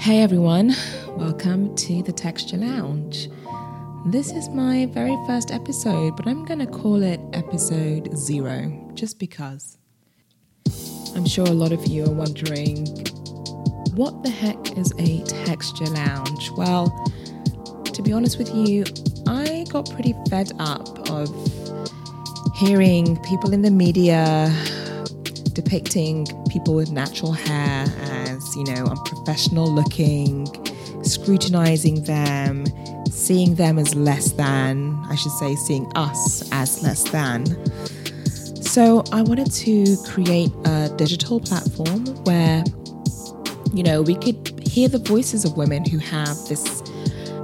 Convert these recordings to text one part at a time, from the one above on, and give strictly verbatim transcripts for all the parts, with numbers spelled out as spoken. Hey everyone, welcome to the Texture Lounge. This is my very first episode, but I'm going to call it episode zero, just because. I'm sure a lot of you are wondering, what the heck is a Texture Lounge? Well, to be honest with you, I got pretty fed up of hearing people in the media depicting people with natural hair as, you know, unprofessional looking, scrutinizing them, seeing them as less than, I should say, seeing us as less than. So I wanted to create a digital platform where, you know, we could hear the voices of women who have this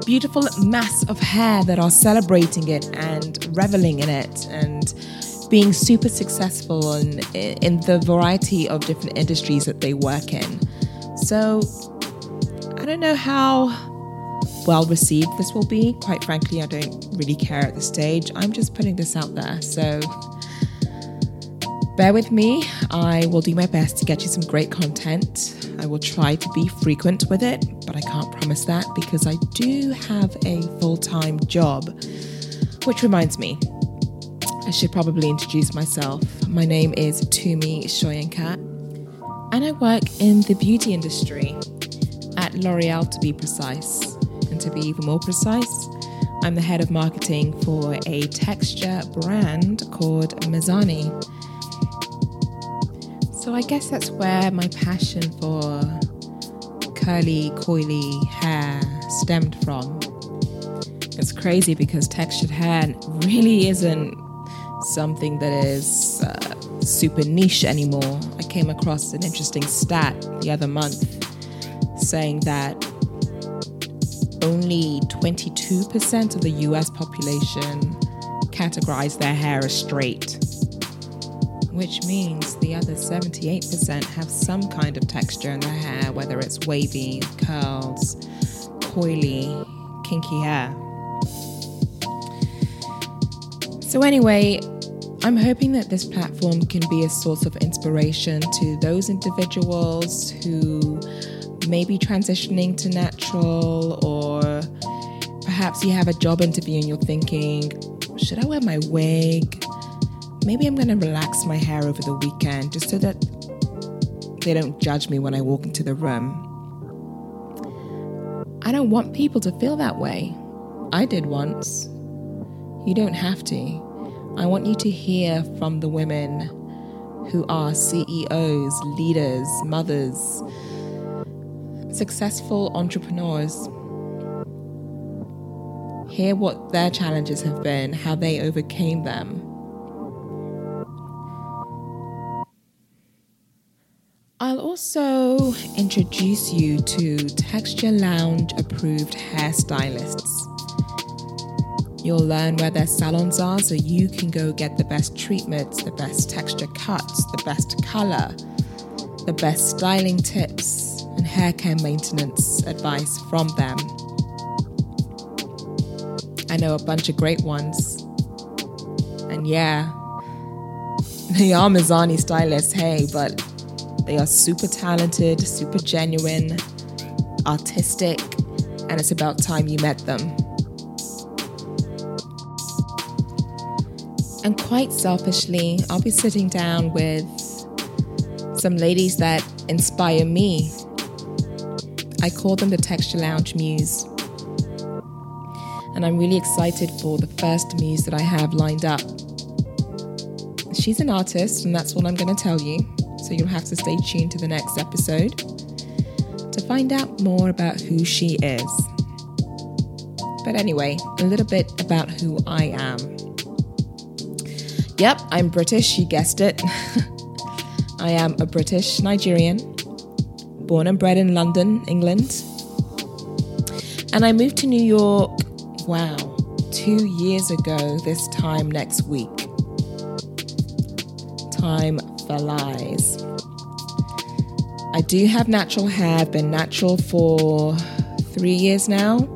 beautiful mass of hair that are celebrating it and reveling in it and being super successful in, in the variety of different industries that they work in. So I don't know how well received this will be. Quite frankly, I don't really care at this stage. I'm just putting this out there. So bear with me. I will do my best to get you some great content. I will try to be frequent with it, but I can't promise that because I do have a full-time job. Which reminds me, I should probably introduce myself. My name is Tumi Shoyenka, and I work in the beauty industry at L'Oreal, to be precise. And to be even more precise, I'm the head of marketing for a texture brand called Mizani. So I guess that's where my passion for curly, coily hair stemmed from. It's crazy because textured hair really isn't something that is uh, super niche anymore. I came across an interesting stat the other month saying that only twenty-two percent of the U S population categorize their hair as straight, which means the other seventy-eight percent have some kind of texture in their hair, whether it's wavy, curls, coily, kinky hair. So anyway, I'm hoping that this platform can be a source of inspiration to those individuals who may be transitioning to natural, or perhaps you have a job interview and you're thinking, should I wear my wig? Maybe I'm going to relax my hair over the weekend just so that they don't judge me when I walk into the room. I don't want people to feel that way. I did once. You don't have to. I want you to hear from the women who are C E Os, leaders, mothers, successful entrepreneurs. Hear what their challenges have been, how they overcame them. I'll also introduce you to Texture Lounge approved hairstylists. You'll learn where their salons are so you can go get the best treatments, the best texture cuts, the best color, the best styling tips and hair care maintenance advice from them. I know a bunch of great ones. And yeah, they are Mizani stylists, hey, but they are super talented, super genuine, artistic, and it's about time you met them. And quite selfishly, I'll be sitting down with some ladies that inspire me. I call them the Texture Lounge Muse. And I'm really excited for the first muse that I have lined up. She's an artist, and that's what I'm going to tell you. So you'll have to stay tuned to the next episode to find out more about who she is. But anyway, a little bit about who I am. Yep, I'm British, you guessed it. I am a British Nigerian, born and bred in London, England. And I moved to New York, wow, two years ago this time next week. Time flies. I do have natural hair, I've been natural for three years now.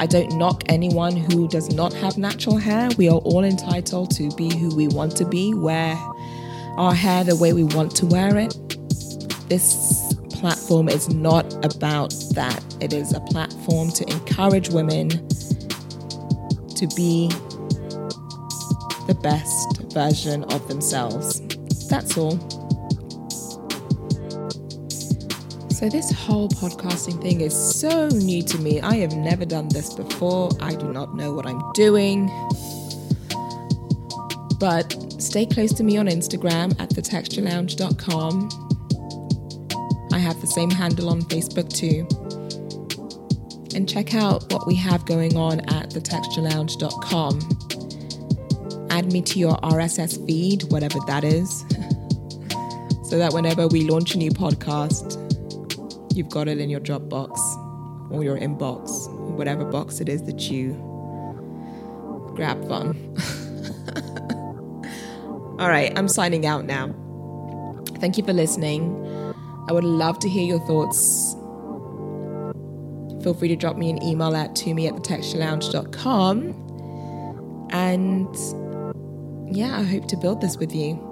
I don't knock anyone who does not have natural hair. We are all entitled to be who we want to be, wear our hair the way we want to wear it. This platform is not about that. It is a platform to encourage women to be the best version of themselves. That's all. So this whole podcasting thing is so new to me. I have never done this before. I do not know what I'm doing. But stay close to me on Instagram at the texture lounge dot com. I have the same handle on Facebook too. And check out what we have going on at the texture lounge dot com. Add me to your R S S feed, whatever that is, so that whenever we launch a new podcast, you've got it in your Dropbox or your inbox, or whatever box it is that you grab from. All right, I'm signing out now. Thank you for listening. I would love to hear your thoughts. Feel free to drop me an email at tumi at the texture lounge dot com. And yeah, I hope to build this with you.